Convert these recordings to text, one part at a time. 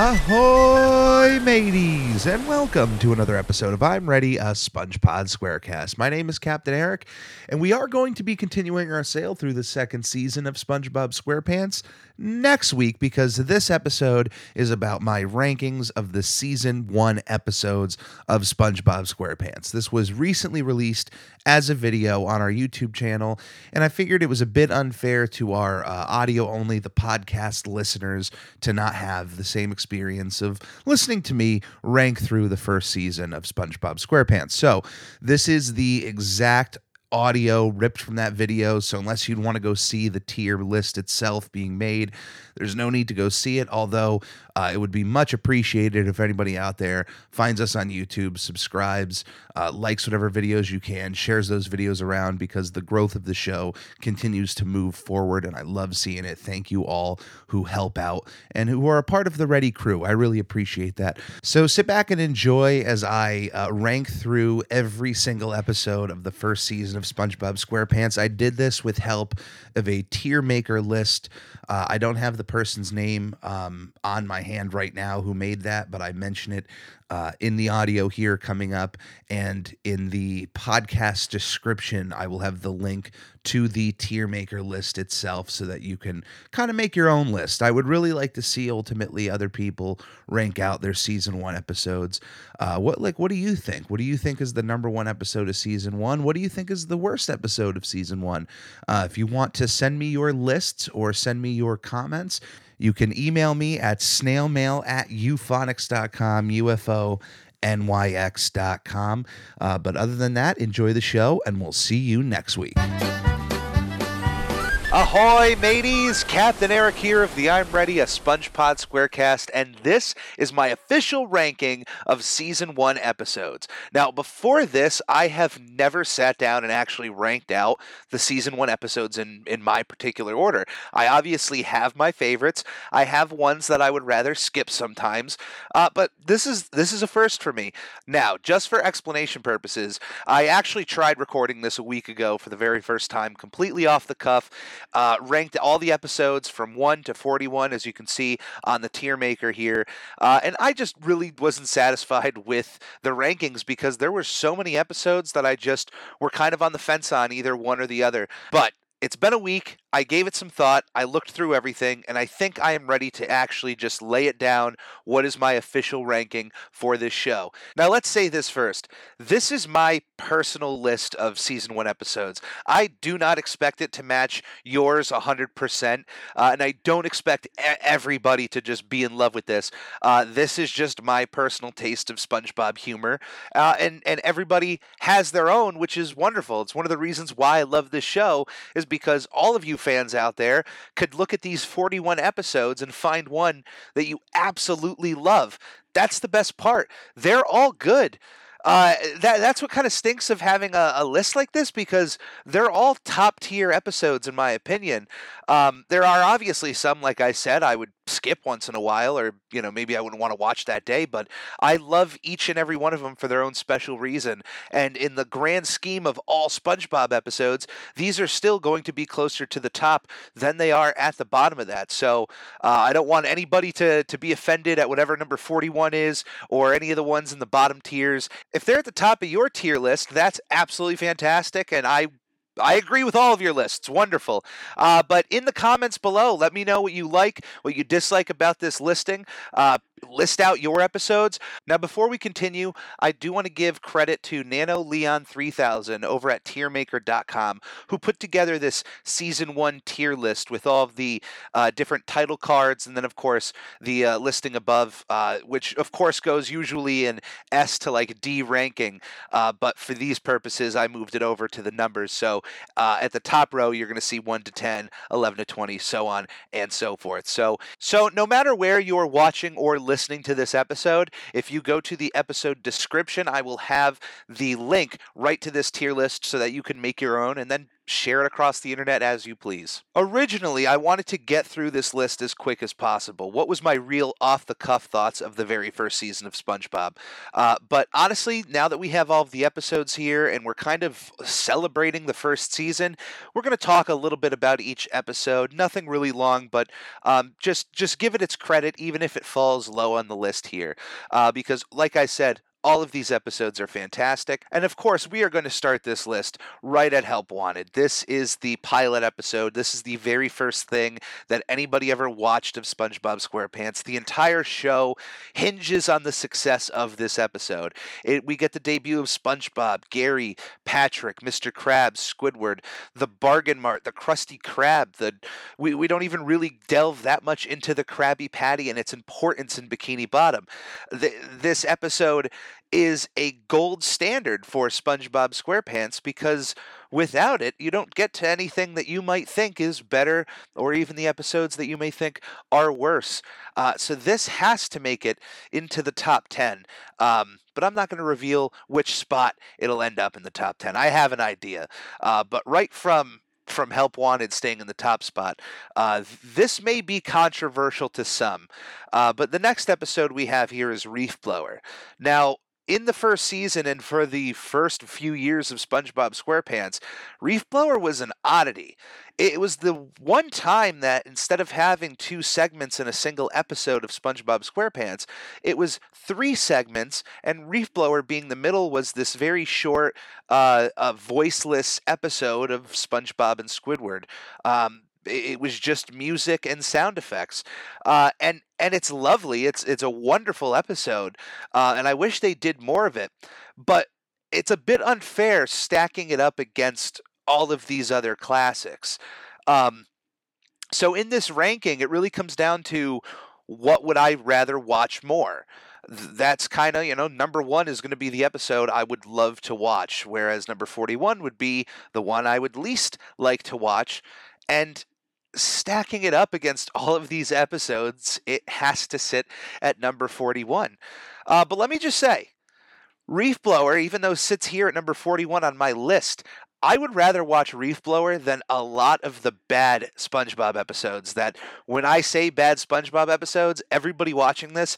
Ahoy, mateys, and welcome to another episode of I'm Ready, a SpongeBob SquareCast. My name is Captain Eric, and we are going to be continuing our sail through the second season of SpongeBob SquarePants next week, because this episode is about my rankings of the season one episodes of SpongeBob SquarePants. This was recently released as a video on our YouTube channel, and I figured it was a bit unfair to our audio-only, the podcast listeners, to not have the same experience of listening to me rank through the first season of SpongeBob SquarePants. So this is the exact audio ripped from that video, so unless you'd want to go see the tier list itself being made, there's no need to go see it, although it would be much appreciated if anybody out there finds us on YouTube, subscribes, likes whatever videos you can, shares those videos around, because the growth of the show continues to move forward, and I love seeing it. Thank you all who help out and who are a part of the Ready crew. I really appreciate that. So sit back and enjoy as I rank through every single episode of the first season of SpongeBob SquarePants. I did this with help of a TierMaker list. I don't have the person's name on my hand right now who made that, but I mention it in the audio here coming up, and in the podcast description I will have the link to the TierMaker list itself so that you can kind of make your own list. I would really like to see ultimately other people rank out their season one episodes. What do you think? What do you think is the number one episode of season one? What do you think is the worst episode of season one? If you want to send me your lists or send me your comments, you can email me at snailmail@uphonics.com, ufonyx.com. But other than that, enjoy the show, and we'll see you next week. Ahoy, mateys! Captain Eric here of the I'm Ready, a SpongeBob SquareCast, and this is my official ranking of Season 1 episodes. Now, before this, I have never sat down and actually ranked out the Season 1 episodes in my particular order. I obviously have my favorites. I have ones that I would rather skip sometimes, but this is a first for me. Now, just for explanation purposes, I actually tried recording this a week ago for the very first time, completely off the cuff. Ranked all the episodes from 1 to 41, as you can see on the tier maker here. And I just really wasn't satisfied with the rankings because there were so many episodes that I just were kind of on the fence on either one or the other. But it's been a week. I gave it some thought, I looked through everything, and I think I am ready to actually just lay it down what is my official ranking for this show. Now let's say this first. This is my personal list of Season 1 episodes. I do not expect it to match yours 100%, and I don't expect everybody to just be in love with this. This is just my personal taste of SpongeBob humor, and everybody has their own, which is wonderful. It's one of the reasons why I love this show, is because all of you fans out there could look at these 41 episodes and find one that you absolutely love. That's the best part. They're all good. That's what kind of stinks of having a list like this, because they're all top tier episodes in my opinion. There are obviously some, like I said, I would skip once in a while, or maybe I wouldn't want to watch that day, but I love each and every one of them for their own special reason, and in the grand scheme of all SpongeBob episodes, these are still going to be closer to the top than they are at the bottom of that, so I don't want anybody to be offended at whatever number 41 is, or any of the ones in the bottom tiers. If they're at the top of your tier list, that's absolutely fantastic, and I agree with all of your lists. Wonderful. But in the comments below, let me know what you like, what you dislike about this listing. List out your episodes. Now, before we continue, I do want to give credit to NanoLeon3000 over at TierMaker.com, who put together this Season 1 tier list with all of the different title cards, and then, of course, the listing above, which, of course, goes usually in S to, D ranking. But for these purposes, I moved it over to the numbers. So at the top row, you're going to see 1 to 10, 11 to 20, so on and so forth. So no matter where you're watching or listening to this episode, if you go to the episode description, I will have the link right to this tier list so that you can make your own and then share it across the internet as you please. Originally, I wanted to get through this list as quick as possible. What was my real off-the-cuff thoughts of the very first season of SpongeBob? But honestly, now that we have all of the episodes here and we're kind of celebrating the first season, we're going to talk a little bit about each episode. Nothing really long, but just give it its credit, even if it falls low on the list here. Because, like I said, all of these episodes are fantastic. And of course, we are going to start this list right at Help Wanted. This is the pilot episode. This is the very first thing that anybody ever watched of SpongeBob SquarePants. The entire show hinges on the success of this episode. We get the debut of SpongeBob, Gary, Patrick, Mr. Krabs, Squidward, the Bargain Mart, the Krusty Krab. We don't even really delve that much into the Krabby Patty and its importance in Bikini Bottom. This episode is a gold standard for SpongeBob SquarePants because without it, you don't get to anything that you might think is better or even the episodes that you may think are worse. So this has to make it into the top 10. But I'm not going to reveal which spot it'll end up in the top 10. I have an idea. But right from Help Wanted staying in the top spot. This may be controversial to some, but the next episode we have here is Reef Blower. Now, in the first season and for the first few years of SpongeBob SquarePants, Reef Blower was an oddity. It was the one time that instead of having two segments in a single episode of SpongeBob SquarePants, it was three segments, and Reef Blower being the middle was this very short, voiceless episode of SpongeBob and Squidward. It was just music and sound effects, and it's lovely. It's a wonderful episode, and I wish they did more of it. But it's a bit unfair stacking it up against all of these other classics. So in this ranking, it really comes down to what would I rather watch more. That's kind of, number one is going to be the episode I would love to watch, whereas number 41 would be the one I would least like to watch. And stacking it up against all of these episodes, it has to sit at number 41. But let me just say, Reef Blower, even though it sits here at number 41 on my list, I would rather watch Reef Blower than a lot of the bad SpongeBob episodes that, when I say bad SpongeBob episodes, everybody watching this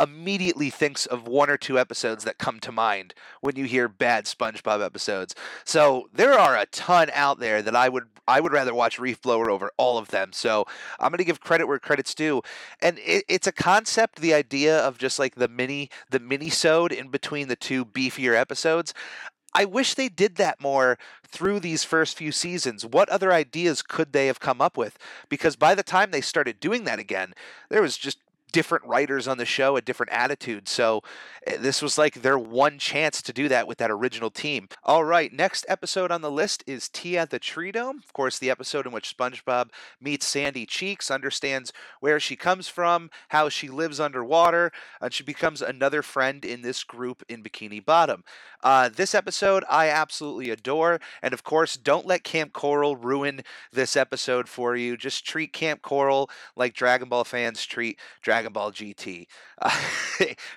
immediately thinks of one or two episodes that come to mind when you hear bad SpongeBob episodes. So there are a ton out there that I would rather watch Reef Blower over all of them. So I'm going to give credit where credit's due. And it's a concept, the idea of just like the mini-sode in between the two beefier episodes. I wish they did that more through these first few seasons. What other ideas could they have come up with? Because by the time they started doing that again, there was just different writers on the show, a different attitude. So this was like their one chance to do that with that original team. All right, next episode on the list is Tea at the Tree Dome. Of course, the episode in which SpongeBob meets Sandy Cheeks, understands where she comes from, how she lives underwater, and she becomes another friend in this group in Bikini Bottom. This episode I absolutely adore. And of course, don't let Camp Coral ruin this episode for you. Just treat Camp Coral like Dragon Ball fans treat Dragon Ball GT.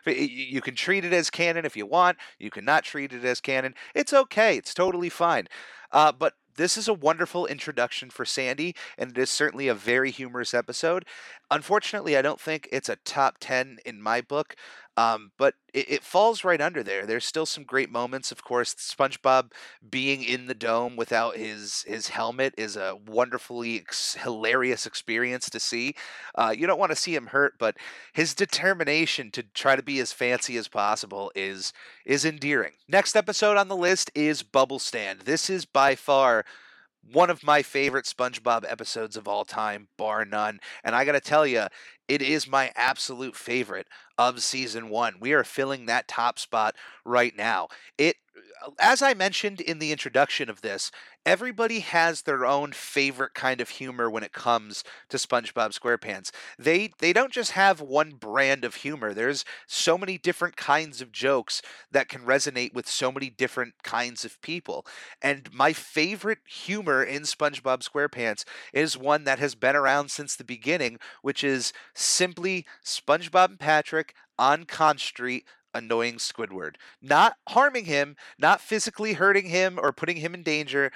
You can treat it as canon if you want. You cannot treat it as canon. It's okay. It's totally fine. But this is a wonderful introduction for Sandy, and it is certainly a very humorous episode. Unfortunately, I don't think it's a top 10 in my book, but it falls right under there. There's still some great moments. Of course, SpongeBob being in the dome without his helmet is a wonderfully hilarious experience to see. You don't want to see him hurt, but his determination to try to be as fancy as possible is endearing. Next episode on the list is Bubble Stand. This is by far one of my favorite SpongeBob episodes of all time, bar none. And I got to tell you, it is my absolute favorite of season one. We are filling that top spot right now. As I mentioned in the introduction of this, everybody has their own favorite kind of humor when it comes to SpongeBob SquarePants. They don't just have one brand of humor. There's so many different kinds of jokes that can resonate with so many different kinds of people. And my favorite humor in SpongeBob SquarePants is one that has been around since the beginning, which is simply SpongeBob and Patrick on Con Street annoying Squidward. Not harming him, not physically hurting him or putting him in danger,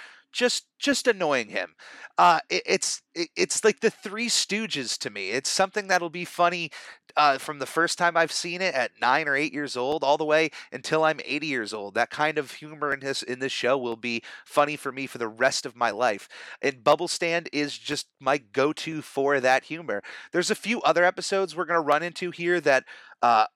just annoying him. It's like the Three Stooges to me. It's something that'll be funny from the first time I've seen it at 9 or 8 years old, all the way until I'm 80 years old. That kind of humor in this show will be funny for me for the rest of my life. And Bubble Stand is just my go-to for that humor. There's a few other episodes we're gonna run into here that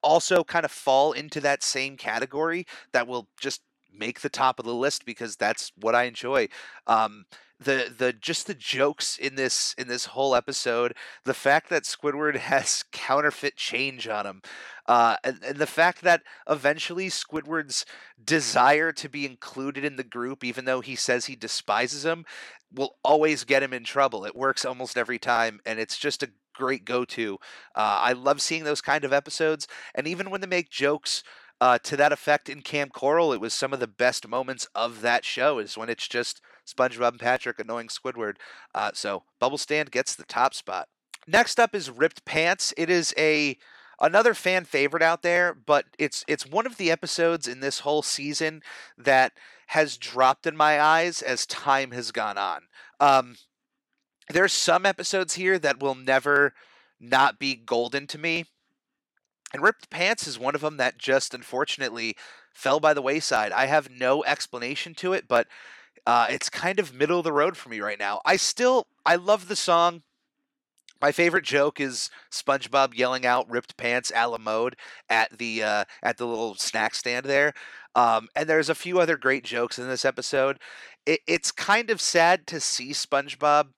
also kind of fall into that same category that will just make the top of the list because that's what I enjoy. The jokes in this whole episode, the fact that Squidward has counterfeit change on him, and the fact that eventually Squidward's desire to be included in the group, even though he says he despises him, will always get him in trouble. It works almost every time, and it's just a great go-to. I love seeing those kind of episodes, and even when they make jokes to that effect in Camp Coral, it was some of the best moments of that show is when it's just SpongeBob and Patrick annoying Squidward. So Bubble Stand gets the top spot. Next up is Ripped Pants. It is another fan favorite out there, but it's one of the episodes in this whole season that has dropped in my eyes as time has gone on. There's some episodes here that will never not be golden to me. And Ripped Pants is one of them that just, unfortunately, fell by the wayside. I have no explanation to it, but it's kind of middle of the road for me right now. I love the song. My favorite joke is SpongeBob yelling out "Ripped Pants a la mode" at the little snack stand there. And there's a few other great jokes in this episode. It's kind of sad to see SpongeBob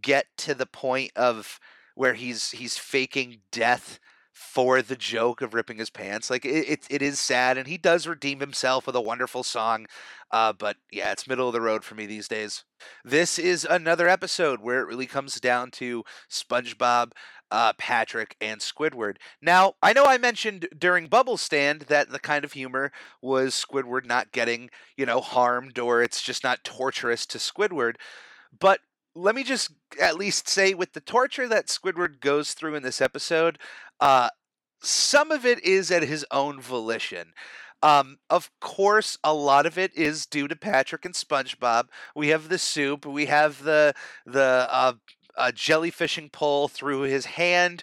get to the point of where he's faking death for the joke of ripping his pants. Like it is sad, and he does redeem himself with a wonderful song, but yeah, it's middle of the road for me these days. This is another episode where it really comes down to SpongeBob, Patrick, and Squidward. Now, I know I mentioned during Bubble Stand that the kind of humor was Squidward not getting, harmed, or it's just not torturous to Squidward, but let me just at least say, with the torture that Squidward goes through in this episode, some of it is at his own volition. Of course, a lot of it is due to Patrick and SpongeBob. We have the soup. We have the jellyfishing pole through his hand.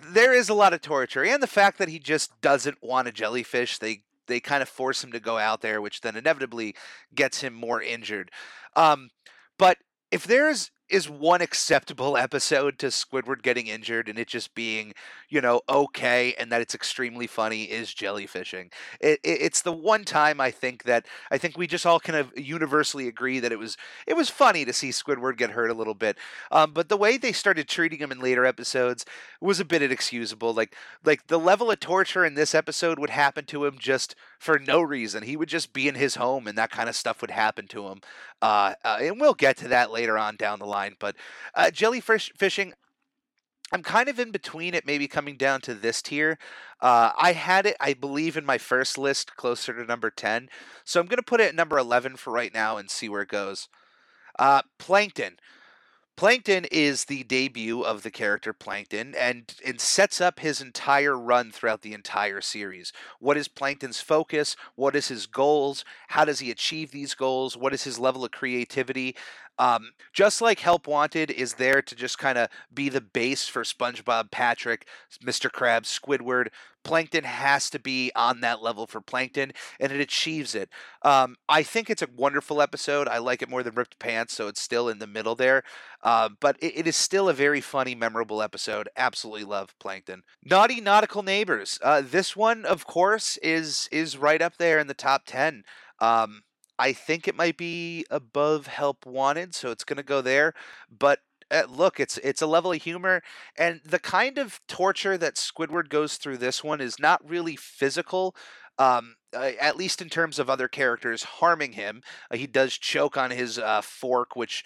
There is a lot of torture, and the fact that he just doesn't want a jellyfish. They kind of force him to go out there, which then inevitably gets him more injured. But if there is one acceptable episode to Squidward getting injured and it just being, okay, and that it's extremely funny, is jellyfishing. It's the one time I think we just all kind of universally agree that it was funny to see Squidward get hurt a little bit. But the way they started treating him in later episodes was a bit inexcusable. Like the level of torture in this episode would happen to him just for no reason. He would just be in his home and that kind of stuff would happen to him. And we'll get to that later on down the line. But jellyfish fishing, I'm kind of in between it, maybe coming down to this tier. I had it, I believe, in my first list, closer to number 10. So I'm going to put it at number 11 for right now and see where it goes. Plankton. Plankton is the debut of the character Plankton and sets up his entire run throughout the entire series. What is Plankton's focus? What is his goals? How does he achieve these goals? What is his level of creativity? Just like Help Wanted is there to just kind of be the base for SpongeBob, Patrick, Mr. Krabs, Squidward, Plankton has to be on that level for Plankton, and it achieves it. I think it's a wonderful episode. I like it more than Ripped Pants, so it's still in the middle there. But it is still a very funny, memorable episode. Absolutely love Plankton. Naughty Nautical Neighbors. This one, of course, is right up there in the top 10. I think it might be above Help Wanted, so it's going to go there. But look, it's a level of humor, and the kind of torture that Squidward goes through this one is not really physical, at least in terms of other characters harming him. He does choke on his fork, which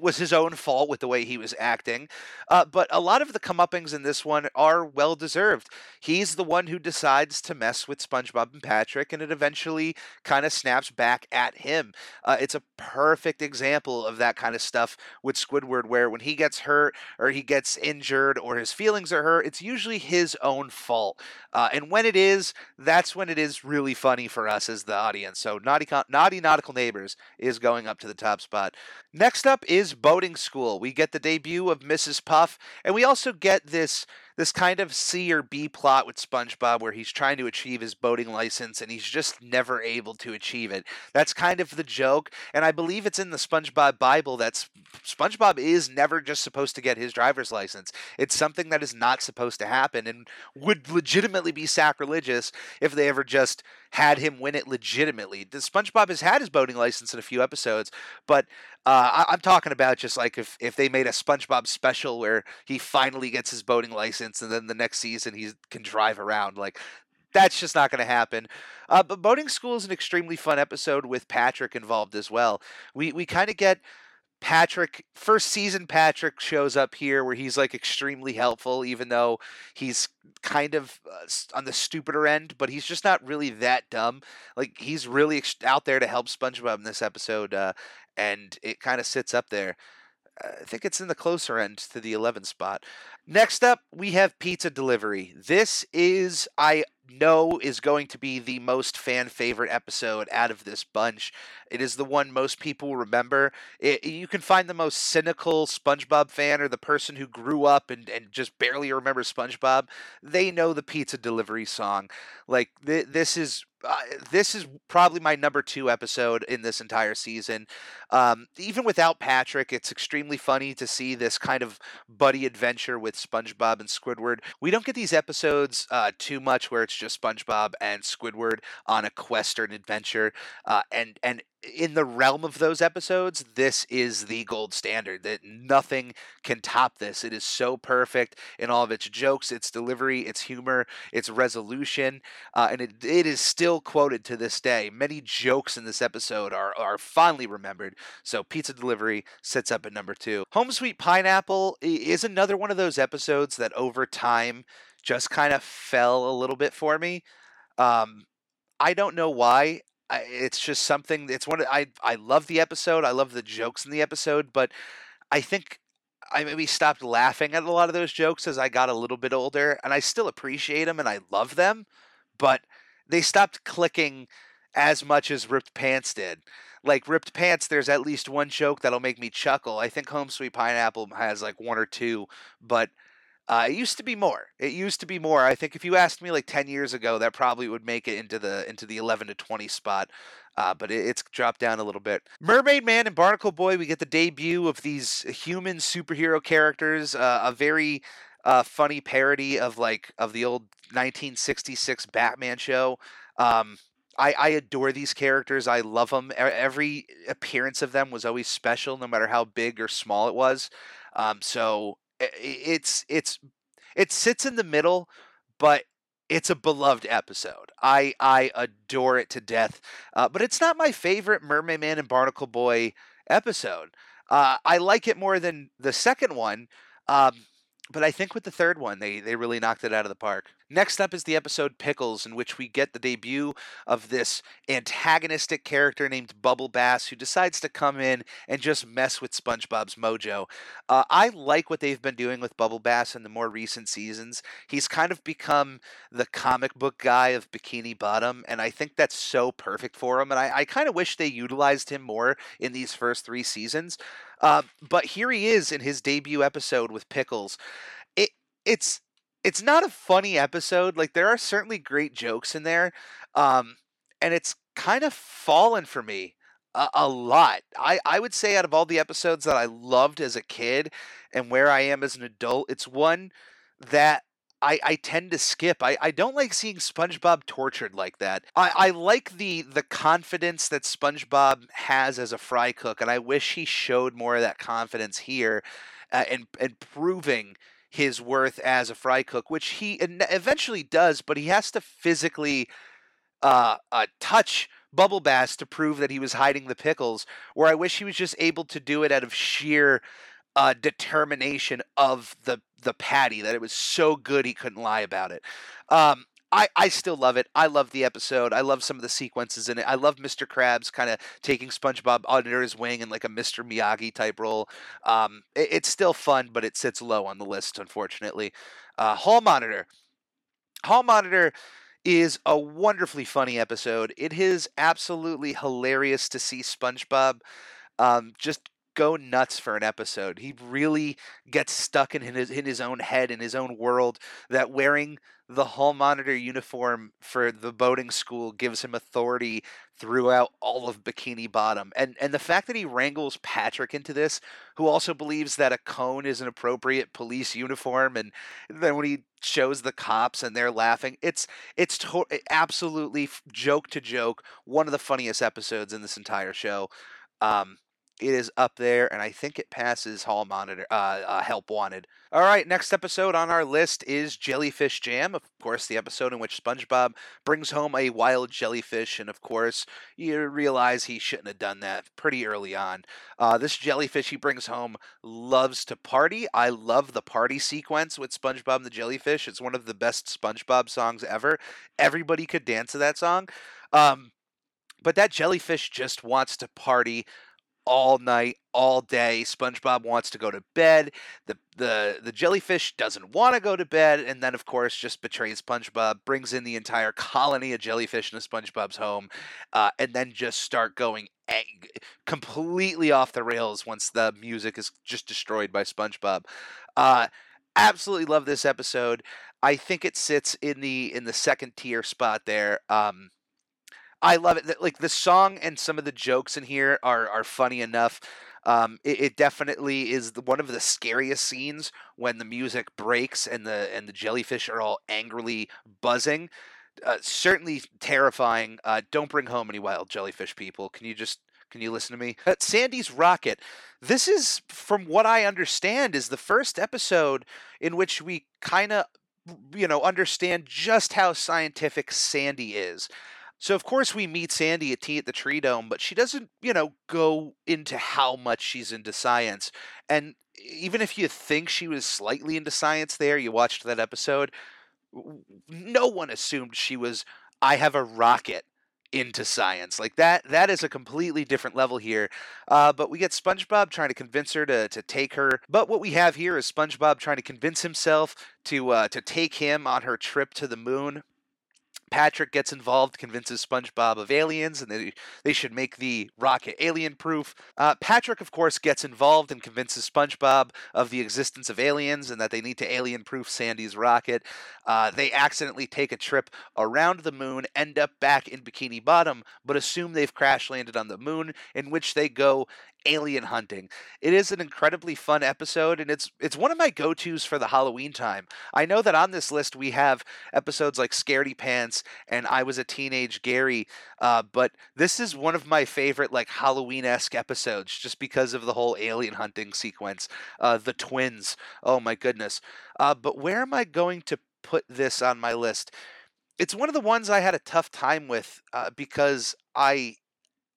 was his own fault with the way he was acting. But a lot of the comeuppings in this one are well-deserved. He's the one who decides to mess with SpongeBob and Patrick, and it eventually kind of snaps back at him. It's a perfect example of that kind of stuff with Squidward, where when he gets hurt or he gets injured or his feelings are hurt, it's usually his own fault. And when it is, that's when it is really funny for us as the audience. So Naughty Nautical Neighbors is going up to the top spot. Next up is Boating School. We get the debut of Mrs. Puff, and we also get this kind of C or B plot with SpongeBob where he's trying to achieve his boating license and he's just never able to achieve it. That's kind of the joke, and I believe it's in the SpongeBob Bible that SpongeBob is never just supposed to get his driver's license. It's something that is not supposed to happen and would legitimately be sacrilegious if they ever just had him win it legitimately. SpongeBob has had his boating license in a few episodes, but I'm talking about just like if they made a SpongeBob special where he finally gets his boating license and then the next season he can drive around. Like, that's just not going to happen. But Boating School is an extremely fun episode with Patrick involved as well. We kind of get Patrick, first season Patrick shows up here where he's like extremely helpful, even though he's kind of on the stupider end, but he's just not really that dumb. Like, he's really out there to help SpongeBob in this episode, and it kind of sits up there. I think it's in the closer end to the 11th spot. Next up, we have Pizza Delivery. This is, I know, is going to be the most fan-favorite episode out of this bunch. It is the one most people remember. You can find the most cynical SpongeBob fan or the person who grew up and just barely remembers SpongeBob. They know the Pizza Delivery song. Like, this is probably my number 2 episode in this entire season. Even without Patrick, it's extremely funny to see this kind of buddy adventure with SpongeBob and Squidward. We don't get these episodes too much where it's just SpongeBob and Squidward on a quest or an adventure. And in the realm of those episodes, this is the gold standard. That nothing can top this. It is so perfect in all of its jokes, its delivery, its humor, its resolution, and it is still quoted to this day. Many jokes in this episode are fondly remembered. So Pizza Delivery sits up at number 2. Home Sweet Pineapple is another one of those episodes that over time just kind of fell a little bit for me. I don't know why. It's just something. It's one. I love the episode. I love the jokes in the episode, but I think I maybe stopped laughing at a lot of those jokes as I got a little bit older, and I still appreciate them and I love them, but they stopped clicking as much as Ripped Pants did. Like Ripped Pants, there's at least one joke that'll make me chuckle. I think Home Sweet Pineapple has like one or two, but it used to be more. It used to be more. I think if you asked me like 10 years ago, that probably would make it into the 11 to 20 spot. But it's dropped down a little bit. Mermaid Man and Barnacle Boy, we get the debut of these human superhero characters. A very funny parody of the old 1966 Batman show. I adore these characters. I love them. Every appearance of them was always special, no matter how big or small it was. So it sits in the middle, but it's a beloved episode. I adore it to death, but it's not my favorite Mermaid Man and Barnacle Boy episode. I like it more than the second one, but I think with the third one, they really knocked it out of the park. Next up is the episode Pickles, in which we get the debut of this antagonistic character named Bubble Bass, who decides to come in and just mess with SpongeBob's mojo. I like what they've been doing with Bubble Bass in the more recent seasons. He's kind of become the comic book guy of Bikini Bottom, and I think that's so perfect for him. And I kind of wish they utilized him more in these first 3 seasons. But here he is in his debut episode with Pickles. It's not a funny episode. Like, there are certainly great jokes in there. And it's kind of fallen for me a lot. I would say out of all the episodes that I loved as a kid and where I am as an adult, it's one that I tend to skip. I don't like seeing SpongeBob tortured like that. I like the confidence that SpongeBob has as a fry cook, and I wish he showed more of that confidence here and proving his worth as a fry cook, which he eventually does, but he has to physically touch Bubble Bass to prove that he was hiding the pickles, where I wish he was just able to do it out of sheer determination of the patty, that it was so good he couldn't lie about it. I still love it. I love the episode. I love some of the sequences in it. I love Mr. Krabs kind of taking SpongeBob under his wing in like a Mr. Miyagi type role. It's still fun, but it sits low on the list, unfortunately. Hall Monitor. Hall Monitor is a wonderfully funny episode. It is absolutely hilarious to see SpongeBob just go nuts for an episode. He really gets stuck in his own head, in his own world, that wearing the hall monitor uniform for the boating school gives him authority throughout all of Bikini Bottom. And the fact that he wrangles Patrick into this, who also believes that a cone is an appropriate police uniform, and then when he shows the cops and they're laughing, it's absolutely, joke to joke, one of the funniest episodes in this entire show. It is up there, and I think it passes Hall Monitor, Help Wanted. All right, next episode on our list is Jellyfish Jam. Of course, the episode in which SpongeBob brings home a wild jellyfish, and of course, you realize he shouldn't have done that pretty early on. This jellyfish he brings home loves to party. I love the party sequence with SpongeBob and the jellyfish. It's one of the best SpongeBob songs ever. Everybody could dance to that song. But that jellyfish just wants to party all night, all day. SpongeBob wants to go to bed. The jellyfish doesn't want to go to bed, and then of course just betrays SpongeBob, brings in the entire colony of jellyfish into SpongeBob's home, and then just start going completely off the rails once the music is just destroyed by SpongeBob. Absolutely love this episode. I think it sits in the second tier spot there. I love it. Like, the song and some of the jokes in here are funny enough. It definitely is one of the scariest scenes when the music breaks and the jellyfish are all angrily buzzing. Certainly terrifying. Don't bring home any wild jellyfish, people. Can you listen to me? Sandy's Rocket. This is, from what I understand, is the first episode in which we kind of, understand just how scientific Sandy is. So, of course, we meet Sandy at tea at the Tree Dome, but she doesn't, go into how much she's into science. And even if you think she was slightly into science there, you watched that episode, no one assumed she was, I have a rocket, into science. Like, that is a completely different level here. But we get SpongeBob trying to convince her to take her. But what we have here is SpongeBob trying to convince himself to take him on her trip to the moon. Patrick gets involved, convinces SpongeBob of aliens, and they should make the rocket alien-proof. Patrick, of course, gets involved and convinces SpongeBob of the existence of aliens and that they need to alien-proof Sandy's rocket. They accidentally take a trip around the moon, end up back in Bikini Bottom, but assume they've crash-landed on the moon, in which they go alien hunting. It is an incredibly fun episode, and it's one of my go-tos for the Halloween time. I know that on this list we have episodes like Scaredy Pants and I Was a Teenage Gary, but this is one of my favorite, like, Halloween-esque episodes, just because of the whole alien hunting sequence. The twins, oh my goodness. But where am I going to put this on my list? It's one of the ones I had a tough time with, because I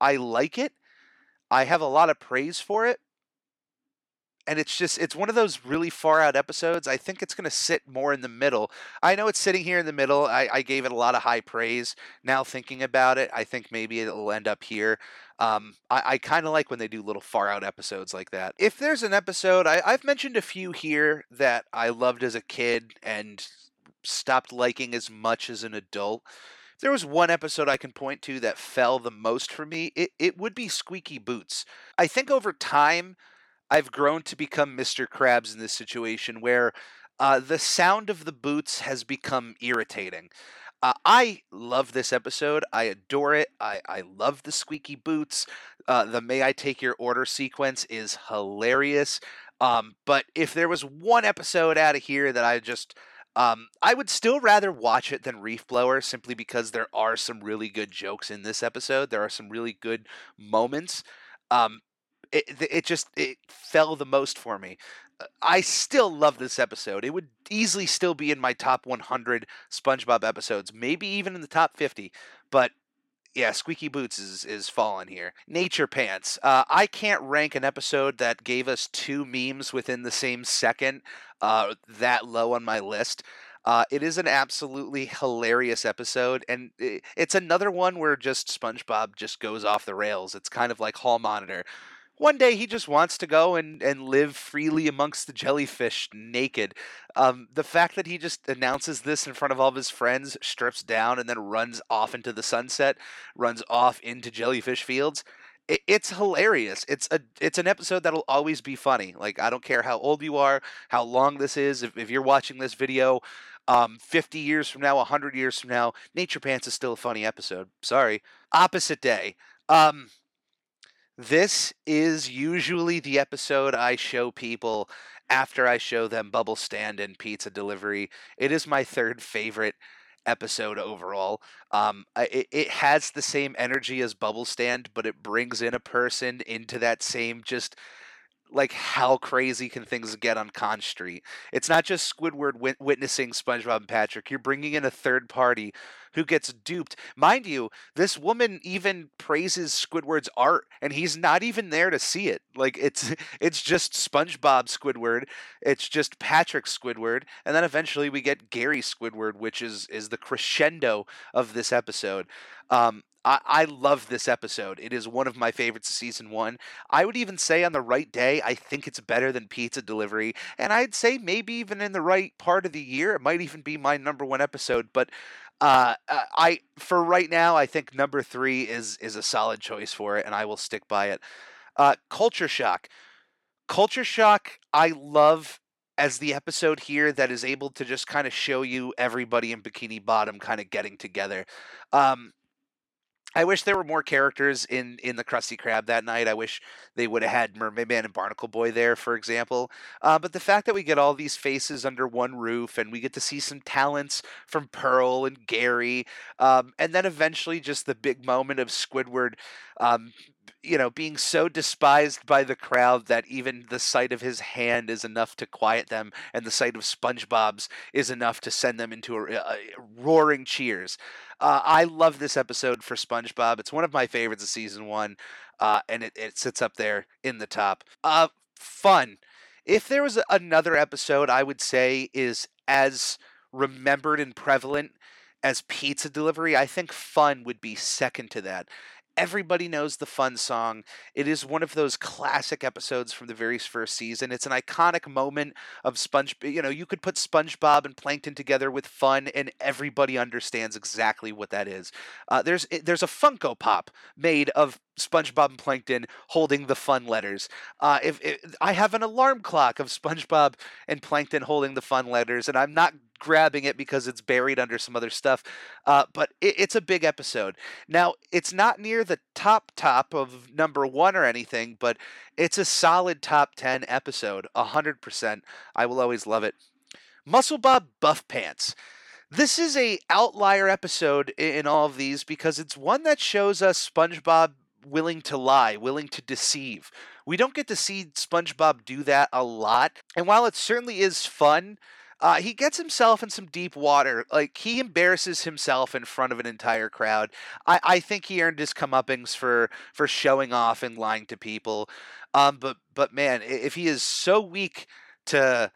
like it. I have a lot of praise for it, and it's one of those really far-out episodes. I think it's going to sit more in the middle. I know it's sitting here in the middle. I gave it a lot of high praise. Now thinking about it, I think maybe it'll end up here. I kind of like when they do little far-out episodes like that. If there's an episode, I've mentioned a few here that I loved as a kid and stopped liking as much as an adult. If there was one episode I can point to that fell the most for me, it would be Squeaky Boots. I think over time, I've grown to become Mr. Krabs in this situation, where the sound of the boots has become irritating. I love this episode. I adore it. I love the Squeaky Boots. The May I Take Your Order sequence is hilarious. But if there was one episode out of here that I just... I would still rather watch it than Reef Blower, simply because there are some really good jokes in this episode. There are some really good moments. It fell the most for me. I still love this episode. It would easily still be in my top 100 SpongeBob episodes, maybe even in the top 50. But yeah, Squeaky Boots is fallen here. Nature Pants. I can't rank an episode that gave us two memes within the same second that low on my list. It is an absolutely hilarious episode, and it's another one where just SpongeBob just goes off the rails. It's kind of like Hall Monitor, One day he just wants to go and live freely amongst the jellyfish naked. The fact that he just announces this in front of all of his friends, strips down, and then runs off into the sunset, runs off into jellyfish fields, it's hilarious. It's an episode that'll always be funny. Like, I don't care how old you are, how long this is. If you're watching this video 50 years from now, 100 years from now, Nature Pants is still a funny episode. Sorry. Opposite Day. This is usually the episode I show people after I show them Bubble Stand and Pizza Delivery. It is my third favorite episode overall. It has the same energy as Bubble Stand, but it brings in a person into that same just... like, how crazy can things get on Con Street? It's not just Squidward witnessing SpongeBob and Patrick. You're bringing in a third party who gets duped. Mind you, this woman even praises Squidward's art, and he's not even there to see it. Like, it's just SpongeBob Squidward. It's just Patrick Squidward. And then eventually we get Gary Squidward, which is the crescendo of this episode. I love this episode. It is one of my favorites of season one. I would even say on the right day, I think it's better than Pizza Delivery. And I'd say maybe even in the right part of the year, it might even be my number one episode. But for right now, I think number three is a solid choice for it, and I will stick by it. Culture Shock. Culture Shock, I love as the episode here that is able to just kind of show you everybody in Bikini Bottom kind of getting together. I wish there were more characters in the Krusty Krab that night. I wish they would have had Mermaid Man and Barnacle Boy there, for example. But the fact that we get all these faces under one roof and we get to see some talents from Pearl and Gary, and then eventually just the big moment of Squidward, being so despised by the crowd that even the sight of his hand is enough to quiet them, and the sight of SpongeBob's is enough to send them into a roaring cheers. I love this episode for SpongeBob. It's one of my favorites of season one, and it sits up there in the top. Fun. If there was another episode I would say is as remembered and prevalent as Pizza Delivery, I think Fun would be second to that. Everybody knows the Fun song. It is one of those classic episodes from the very first season. It's an iconic moment of SpongeBob. You know, you could put SpongeBob and Plankton together with Fun, and everybody understands exactly what that is. There's a Funko Pop made of SpongeBob and Plankton holding the Fun letters. I have an alarm clock of SpongeBob and Plankton holding the Fun letters, and I'm not grabbing it because it's buried under some other stuff, but it's a big episode. Now, it's not near the top of number one or anything, but it's a solid top 10 episode, 100%. I will always love it. Muscle Bob Buff Pants. This is a outlier episode in all of these because it's one that shows us SpongeBob willing to lie, willing to deceive. We don't get to see SpongeBob do that a lot, and while it certainly is fun, he gets himself in some deep water. Like, he embarrasses himself in front of an entire crowd. I think he earned his comeuppings for showing off and lying to people. But man, if he is so weak to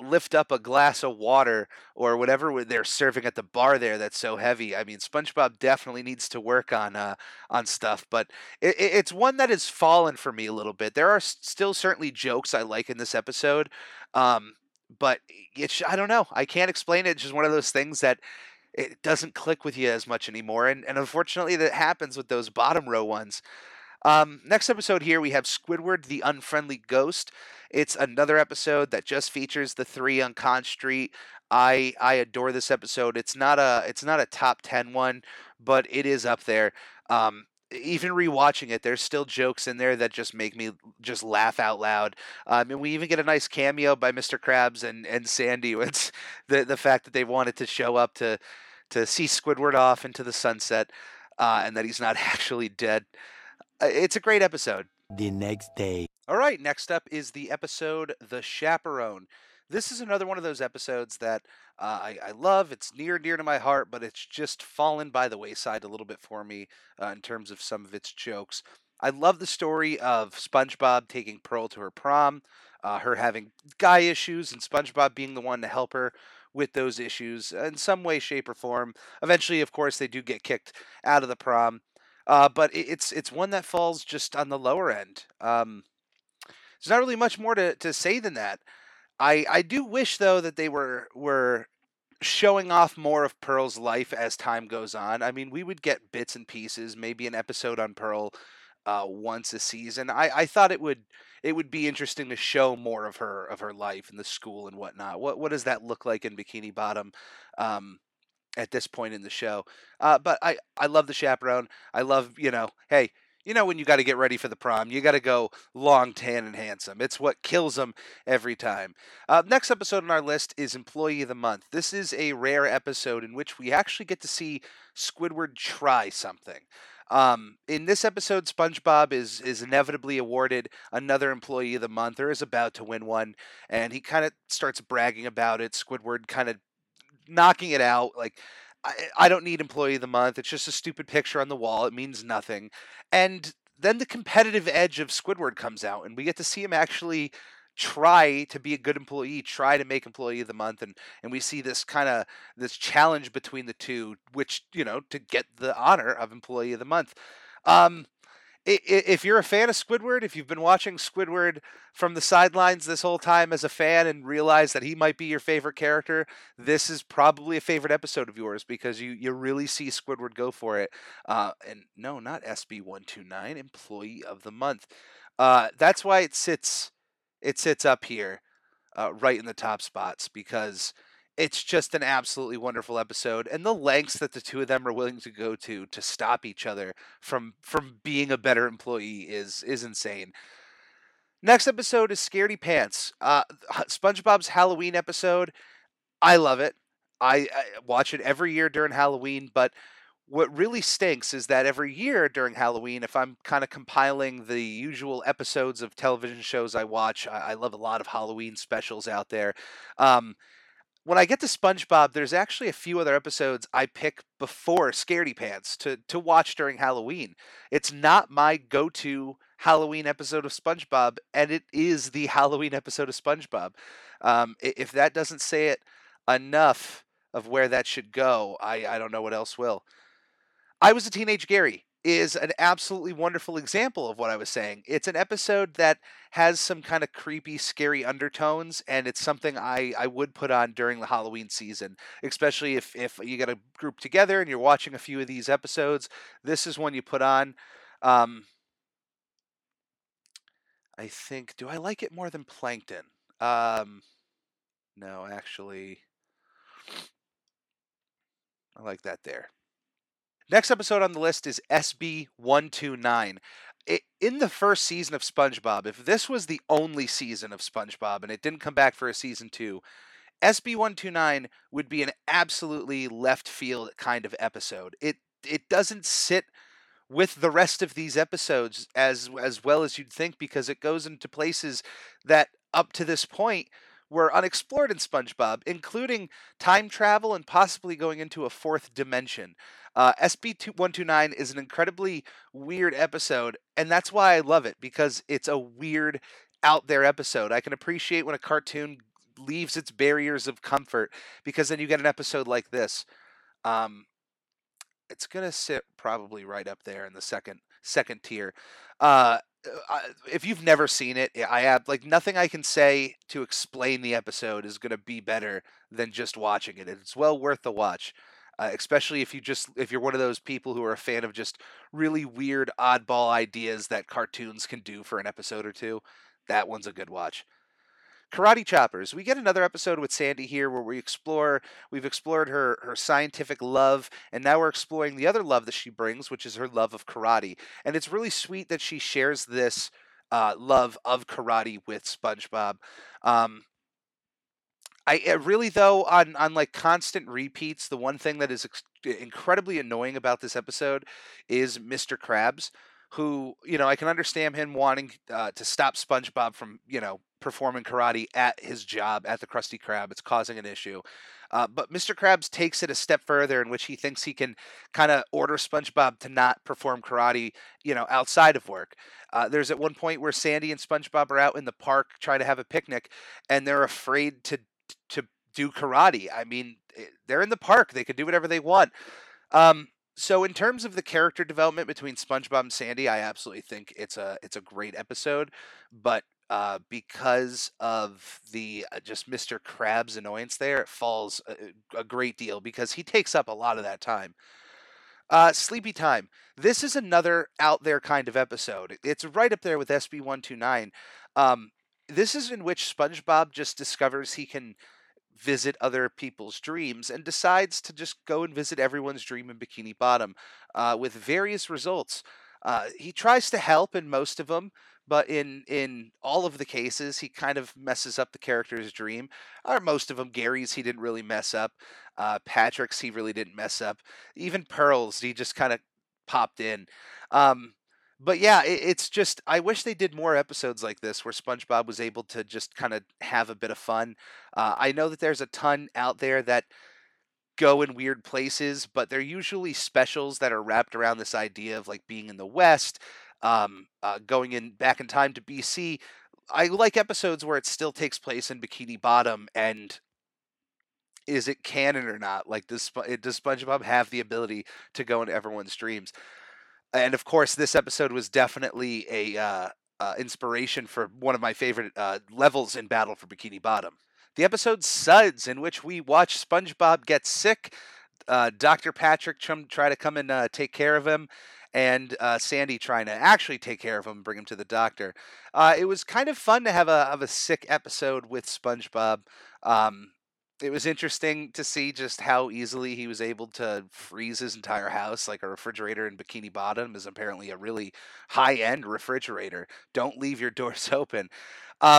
lift up a glass of water or whatever they're serving at the bar there that's so heavy, I mean, SpongeBob definitely needs to work on stuff, but it's one that has fallen for me a little bit. There are still certainly jokes I like in this episode, but it's, I don't know. I can't explain it. It's just one of those things that it doesn't click with you as much anymore. And unfortunately, that happens with those bottom row ones. Next episode here, we have Squidward, the Unfriendly Ghost. It's another episode that just features the three on Con Street. I adore this episode. It's not a top 10 one, but it is up there. Even rewatching it, there's still jokes in there that just make me just laugh out loud. And we even get a nice cameo by Mr. Krabs and Sandy. It's the fact that they wanted to show up to see Squidward off into the sunset, and that he's not actually dead. It's a great episode. The next day. All right, next up is the episode The Chaperone. This is another one of those episodes that I love. It's near to my heart, but it's just fallen by the wayside a little bit for me in terms of some of its jokes. I love the story of SpongeBob taking Pearl to her prom, her having guy issues, and SpongeBob being the one to help her with those issues in some way, shape, or form. Eventually, of course, they do get kicked out of the prom. but it's one that falls just on the lower end. There's not really much more to say than that. I do wish, though, that they were showing off more of Pearl's life as time goes on. I mean, we would get bits and pieces, maybe an episode on Pearl once a season. I thought it would be interesting to show more of her life and the school and whatnot. What does that look like in Bikini Bottom at this point in the show? But I love the chaperone. I love, hey, when you got to get ready for the prom, you got to go long, tan, and handsome. It's what kills them every time. Next episode on our list is Employee of the Month. This is a rare episode in which we actually get to see Squidward try something. In this episode, SpongeBob is inevitably awarded another Employee of the Month, or is about to win one, and he kind of starts bragging about it. Squidward kind of knocking it out, like, I don't need Employee of the Month. It's just a stupid picture on the wall. It means nothing. And then the competitive edge of Squidward comes out, and we get to see him actually try to be a good employee, try to make Employee of the Month, and we see this kind of this challenge between the two, which, to get the honor of Employee of the Month. If you're a fan of Squidward, if you've been watching Squidward from the sidelines this whole time as a fan and realize that he might be your favorite character, this is probably a favorite episode of yours, because you really see Squidward go for it. And no, not SB129, Employee of the Month. That's why it sits up here, right in the top spots, because it's just an absolutely wonderful episode, and the lengths that the two of them are willing to go to stop each other from being a better employee is insane. Next episode is Scaredy Pants, SpongeBob's Halloween episode. I love it. I watch it every year during Halloween, but what really stinks is that every year during Halloween, if I'm kind of compiling the usual episodes of television shows I watch, I love a lot of Halloween specials out there. When I get to SpongeBob, there's actually a few other episodes I pick before Scaredy Pants to watch during Halloween. It's not my go-to Halloween episode of SpongeBob, and it is the Halloween episode of SpongeBob. If that doesn't say it enough of where that should go, I don't know what else will. I Was a Teenage Gary is an absolutely wonderful example of what I was saying. It's an episode that has some kind of creepy, scary undertones, and it's something I would put on during the Halloween season, especially if you get a group together and you're watching a few of these episodes. This is one you put on. I think, do I like it more than Plankton? No, actually, I like that there. Next episode on the list is SB129. In the first season of SpongeBob, if this was the only season of SpongeBob and it didn't come back for a season 2, SB129 would be an absolutely left field kind of episode. It doesn't sit with the rest of these episodes as well as you'd think, because it goes into places that up to this point were unexplored in SpongeBob, including time travel and possibly going into a fourth dimension. SB129 is an incredibly weird episode, and that's why I love it, because it's a weird, out there episode. I can appreciate when a cartoon leaves its barriers of comfort, because then you get an episode like this. It's going to sit probably right up there in the second tier. If you've never seen it, I have nothing I can say to explain the episode is going to be better than just watching it. It's well worth the watch, especially if you're one of those people who are a fan of just really weird, oddball ideas that cartoons can do for an episode or two. That one's a good watch. Karate Choppers. We get another episode with Sandy here where we've explored her scientific love, and now we're exploring the other love that she brings, which is her love of karate. And it's really sweet that she shares this love of karate with SpongeBob. I really, though, on constant repeats, the one thing that is incredibly annoying about this episode is Mr. Krabs, who, I can understand him wanting to stop SpongeBob from, performing karate at his job at the Krusty Krab. It's causing an issue. But Mr. Krabs takes it a step further, in which he thinks he can kind of order SpongeBob to not perform karate, outside of work. There's at one point where Sandy and SpongeBob are out in the park trying to have a picnic, and they're afraid to do karate. I mean, they're in the park. They could do whatever they want. So in terms of the character development between SpongeBob and Sandy, I absolutely think it's a great episode, but because of the just Mr. Krabs' annoyance there, it falls a great deal because he takes up a lot of that time. Sleepy Time. This is another out there kind of episode. It's right up there with SB129. This is in which SpongeBob just discovers he can visit other people's dreams and decides to just go and visit everyone's dream in Bikini Bottom with various results. He tries to help in most of them, but in all of the cases, he kind of messes up the character's dream. Or most of them, Gary's, he didn't really mess up. Patrick's, he really didn't mess up. Even Pearl's, he just kind of popped in. But yeah, it's just, I wish they did more episodes like this where SpongeBob was able to just kind of have a bit of fun. I know that there's a ton out there that go in weird places, but they're usually specials that are wrapped around this idea of like being in the West, going in back in time to BC. I like episodes where it still takes place in Bikini Bottom, and is it canon or not? Like, does SpongeBob have the ability to go into everyone's dreams? And of course, this episode was definitely a inspiration for one of my favorite levels in Battle for Bikini Bottom. The episode Suds, in which we watch SpongeBob get sick, Dr. Patrick try to come and take care of him, and Sandy trying to actually take care of him and bring him to the doctor. It was kind of fun to have a sick episode with SpongeBob. It was interesting to see just how easily he was able to freeze his entire house. Like, a refrigerator in Bikini Bottom is apparently a really high-end refrigerator. Don't leave your doors open. And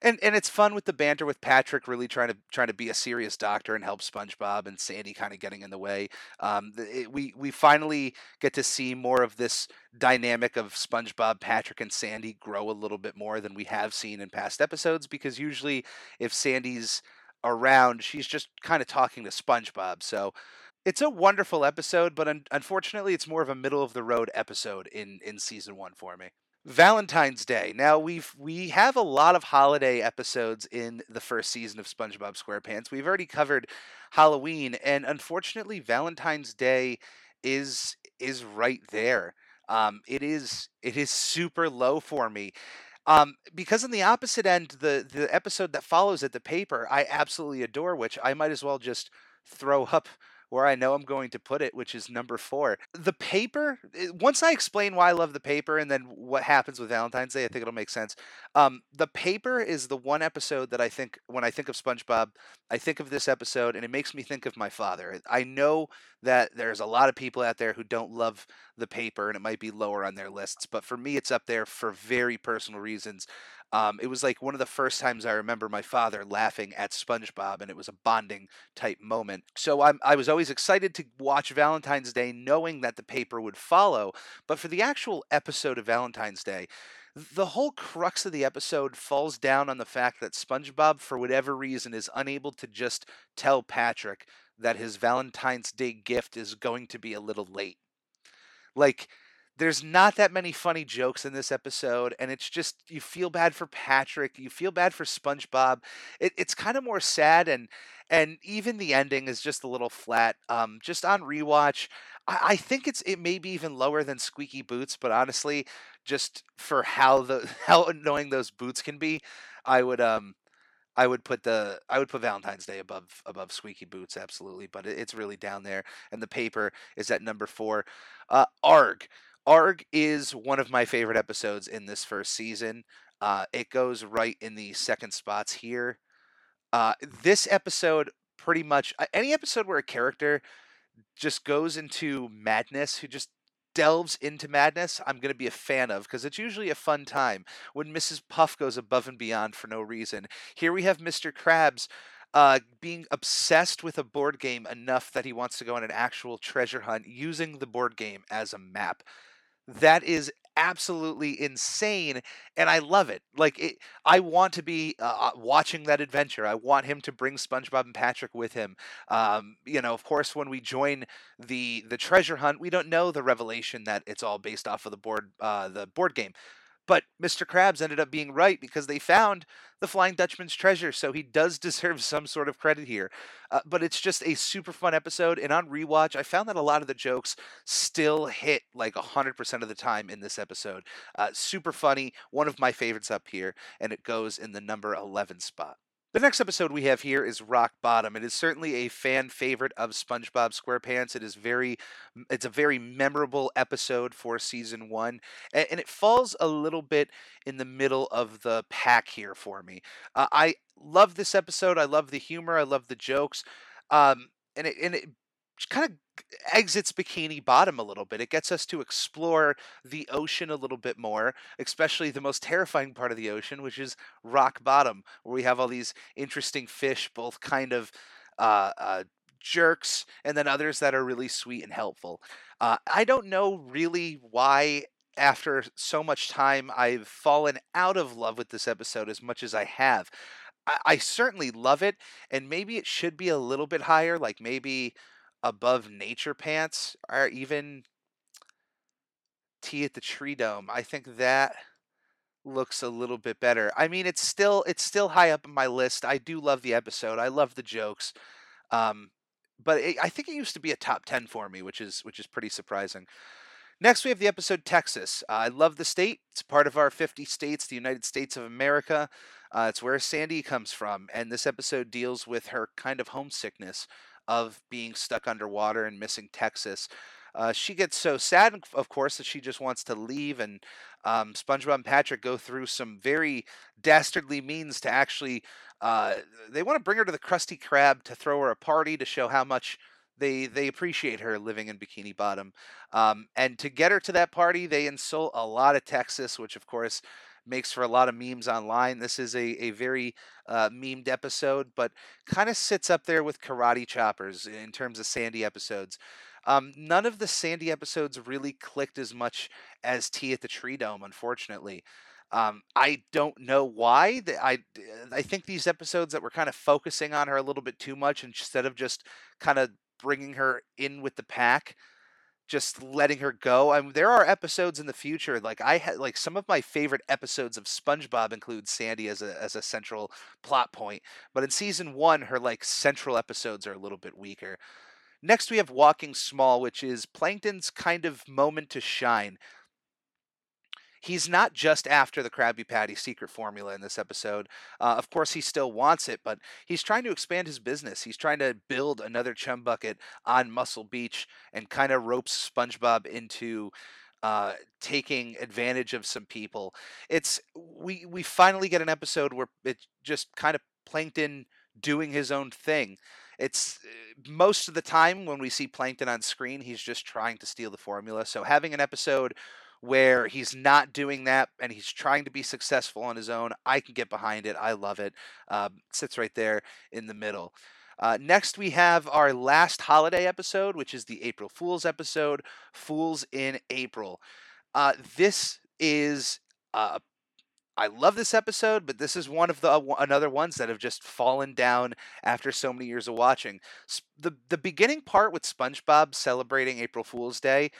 it's fun with the banter with Patrick really trying to be a serious doctor and help SpongeBob, and Sandy kind of getting in the way. We finally get to see more of this dynamic of SpongeBob, Patrick, and Sandy grow a little bit more than we have seen in past episodes, because usually if Sandy's around, she's just kind of talking to SpongeBob. So it's a wonderful episode, but unfortunately it's more of a middle-of-the-road episode in Season 1 for me. Valentine's Day. Now, we have a lot of holiday episodes in the first season of SpongeBob SquarePants. We've already covered Halloween, and unfortunately Valentine's Day is right there. It is super low for me. Because on the opposite end, the episode that follows it, The Paper, I absolutely adore, which I might as well just throw up where I know I'm going to put it, which is number 4. The Paper, once I explain why I love The Paper and then what happens with Valentine's Day, I think it'll make sense. The Paper is the one episode that I think, when I think of SpongeBob, I think of this episode, and it makes me think of my father. I know that there's a lot of people out there who don't love The Paper, and it might be lower on their lists, but for me, it's up there for very personal reasons. It was like one of the first times I remember my father laughing at SpongeBob, and it was a bonding type moment. So I was always excited to watch Valentine's Day knowing that The Paper would follow. But for the actual episode of Valentine's Day, the whole crux of the episode falls down on the fact that SpongeBob, for whatever reason, is unable to just tell Patrick that his Valentine's Day gift is going to be a little late. Like, there's not that many funny jokes in this episode, and it's just, you feel bad for Patrick, you feel bad for SpongeBob. It's kind of more sad, and even the ending is just a little flat. Just on rewatch, I think it may be even lower than Squeaky Boots, but honestly, just for how annoying those boots can be, I would put Valentine's Day above Squeaky Boots, absolutely, but it's really down there, and The Paper is at number 4. Arg. Arg is one of my favorite episodes in this first season. It goes right in the second spots here. This episode, pretty much any episode where a character just goes into madness, who just delves into madness, I'm going to be a fan of, because it's usually a fun time. When Mrs. Puff goes above and beyond for no reason. Here we have Mr. Krabs being obsessed with a board game enough that he wants to go on an actual treasure hunt using the board game as a map. That is absolutely insane, and I love it. Like, I want to be watching that adventure. I want him to bring SpongeBob and Patrick with him. Of course, when we join the treasure hunt, we don't know the revelation that it's all based off of the board game. But Mr. Krabs ended up being right because they found the Flying Dutchman's treasure, so he does deserve some sort of credit here. But it's just a super fun episode, and on rewatch, I found that a lot of the jokes still hit like 100% of the time in this episode. Super funny, one of my favorites up here, and it goes in the number 11 spot. The next episode we have here is Rock Bottom. It is certainly a fan favorite of SpongeBob SquarePants. It's a very memorable episode for season one, and it falls a little bit in the middle of the pack here for me. I love this episode. I love the humor. I love the jokes, and it kind of exits Bikini Bottom a little bit. It gets us to explore the ocean a little bit more, especially the most terrifying part of the ocean, which is Rock Bottom, where we have all these interesting fish, both kind of jerks and then others that are really sweet and helpful. I don't know really why, after so much time, I've fallen out of love with this episode as much as I have. I certainly love it, and maybe it should be a little bit higher, like maybe above Nature Pants or even Tea at the Tree Dome. I think that looks a little bit better. I mean, it's still high up on my list. I do love the episode. I love the jokes. But I think it used to be a top 10 for me, which is pretty surprising. Next, we have the episode Texas. I love the state. It's part of our 50 states, the United States of America. It's where Sandy comes from. And this episode deals with her kind of homesickness of being stuck underwater and missing Texas. She gets so sad, of course, that she just wants to leave, and SpongeBob and Patrick go through some very dastardly means to actually, they want to bring her to the Krusty Krab to throw her a party to show how much they appreciate her living in Bikini Bottom. And to get her to that party, they insult a lot of Texas, which of course makes for a lot of memes online. This is a very memed episode, but kind of sits up there with Karate Choppers in terms of Sandy episodes. None of the Sandy episodes really clicked as much as Tea at the Tree Dome, unfortunately. I don't know why. I think these episodes that were kind of focusing on her a little bit too much instead of just kind of bringing her in with the pack, just letting her go. I mean, there are episodes in the future, like some of my favorite episodes of SpongeBob include Sandy as a central plot point, but in season one, her central episodes are a little bit weaker. Next, we have Walking Small, which is Plankton's kind of moment to shine. He's not just after the Krabby Patty secret formula in this episode. Of course, he still wants it, but he's trying to expand his business. He's trying to build another chum bucket on Muscle Beach and kind of ropes SpongeBob into taking advantage of some people. We finally get an episode where it's just kind of Plankton doing his own thing. It's most of the time when we see Plankton on screen, he's just trying to steal the formula. So having an episode where he's not doing that and he's trying to be successful on his own, I can get behind it. I love it. Sits right there in the middle. Next, we have our last holiday episode, which is the April Fool's episode, Fools in April. I love this episode, but this is one of the another ones that have just fallen down after so many years of watching. The beginning part with SpongeBob celebrating April Fool's Day,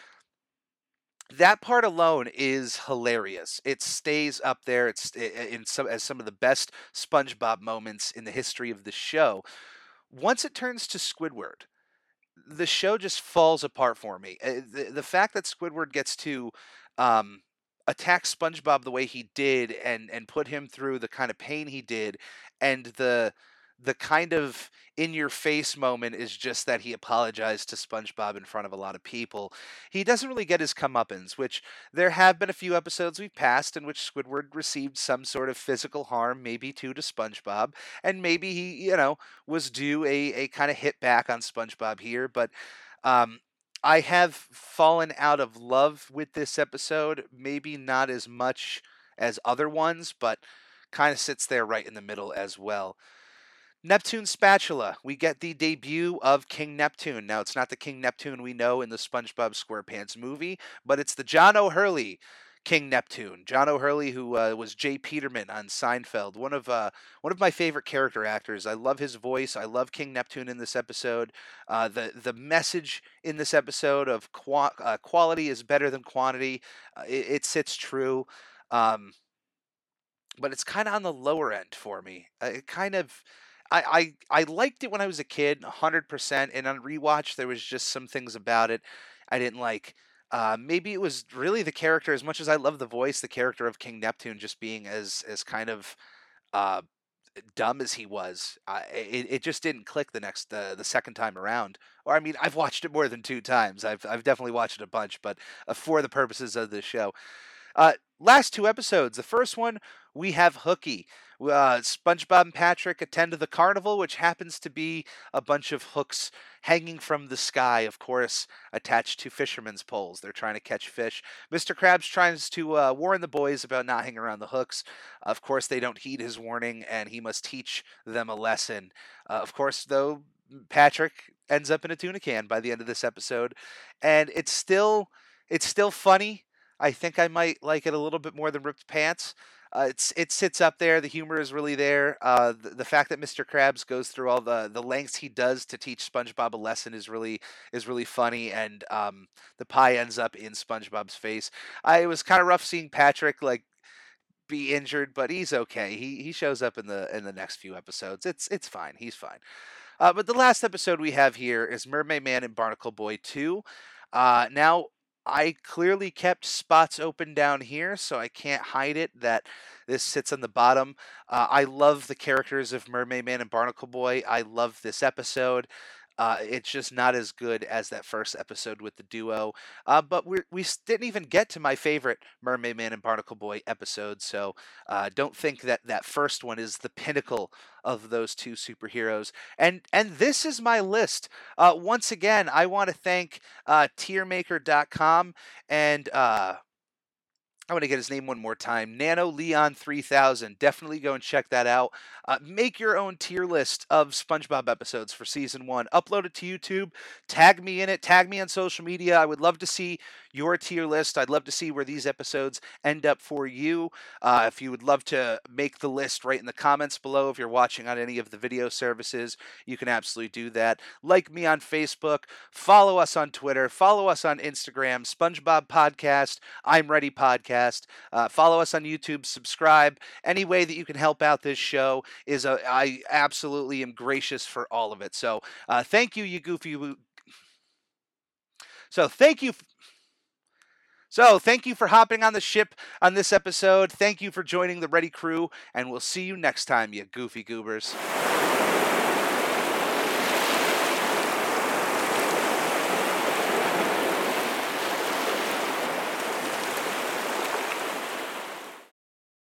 that part alone is hilarious. It stays up there. It's in some of the best SpongeBob moments in the history of the show. Once it turns to Squidward, the show just falls apart for me. The fact that Squidward gets to attack SpongeBob the way he did and put him through the kind of pain he did, and the kind of in-your-face moment is just that he apologized to SpongeBob in front of a lot of people. He doesn't really get his comeuppance, which there have been a few episodes we've passed in which Squidward received some sort of physical harm, maybe to SpongeBob, and maybe he, was due a kind of hit back on SpongeBob here, but I have fallen out of love with this episode, maybe not as much as other ones, but kind of sits there right in the middle as well. Neptune Spatula. We get the debut of King Neptune. Now, it's not the King Neptune we know in the SpongeBob SquarePants movie, but it's the John O'Hurley King Neptune. John O'Hurley, who was Jay Peterman on Seinfeld, one of my favorite character actors. I love his voice. I love King Neptune in this episode. The message in this episode of quality is better than quantity. It sits true. But it's kind of on the lower end for me. It kind of, I liked it when I was a kid, 100%. And on rewatch, there was just some things about it I didn't like. Maybe it was really the character. As much as I love the voice, the character of King Neptune just being as kind of dumb as he was, it just didn't click the second time around. Or I mean, I've watched it more than 2 times. I've definitely watched it a bunch, but for the purposes of this show. Last 2 episodes. The first one, we have Hooky. SpongeBob and Patrick attend the carnival, which happens to be a bunch of hooks hanging from the sky, of course, attached to fishermen's poles. They're trying to catch fish. Mr. Krabs tries to warn the boys about not hanging around the hooks. Of course, they don't heed his warning, and he must teach them a lesson. Of course, though, Patrick ends up in a tuna can by the end of this episode, and it's still funny. I think I might like it a little bit more than Ripped Pants. It sits up there. The humor is really there. The fact that Mr. Krabs goes through all the lengths he does to teach SpongeBob a lesson is really funny, and the pie ends up in SpongeBob's face. It was kind of rough seeing Patrick like be injured, but he's okay. He shows up in the next few episodes. It's fine. He's fine. But the last episode we have here is Mermaid Man and Barnacle Boy 2. Now, I clearly kept spots open down here, so I can't hide it that this sits on the bottom. I love the characters of Mermaid Man and Barnacle Boy. I love this episode. It's just not as good as that first episode with the duo. But we didn't even get to my favorite Mermaid Man and Barnacle Boy episode, so don't think that first one is the pinnacle of those two superheroes. And this is my list. Once again, I want to thank TierMaker.com and... I want to get his name one more time. NanoLeon3000. Definitely go and check that out. Make your own tier list of SpongeBob episodes for Season 1. Upload it to YouTube. Tag me in it. Tag me on social media. I would love to see your tier list. I'd love to see where these episodes end up for you. If you would love to make the list, write in the comments below. If you're watching on any of the video services, you can absolutely do that. Like me on Facebook. Follow us on Twitter. Follow us on Instagram. SpongeBob Podcast. I'm Ready Podcast. Follow us on YouTube, subscribe. Any way that you can help out this show is I absolutely am gracious for all of it. So thank you, you goofy. So thank you for hopping on the ship on this episode. Thank you for joining the Ready Crew, and we'll see you next time, you goofy goobers.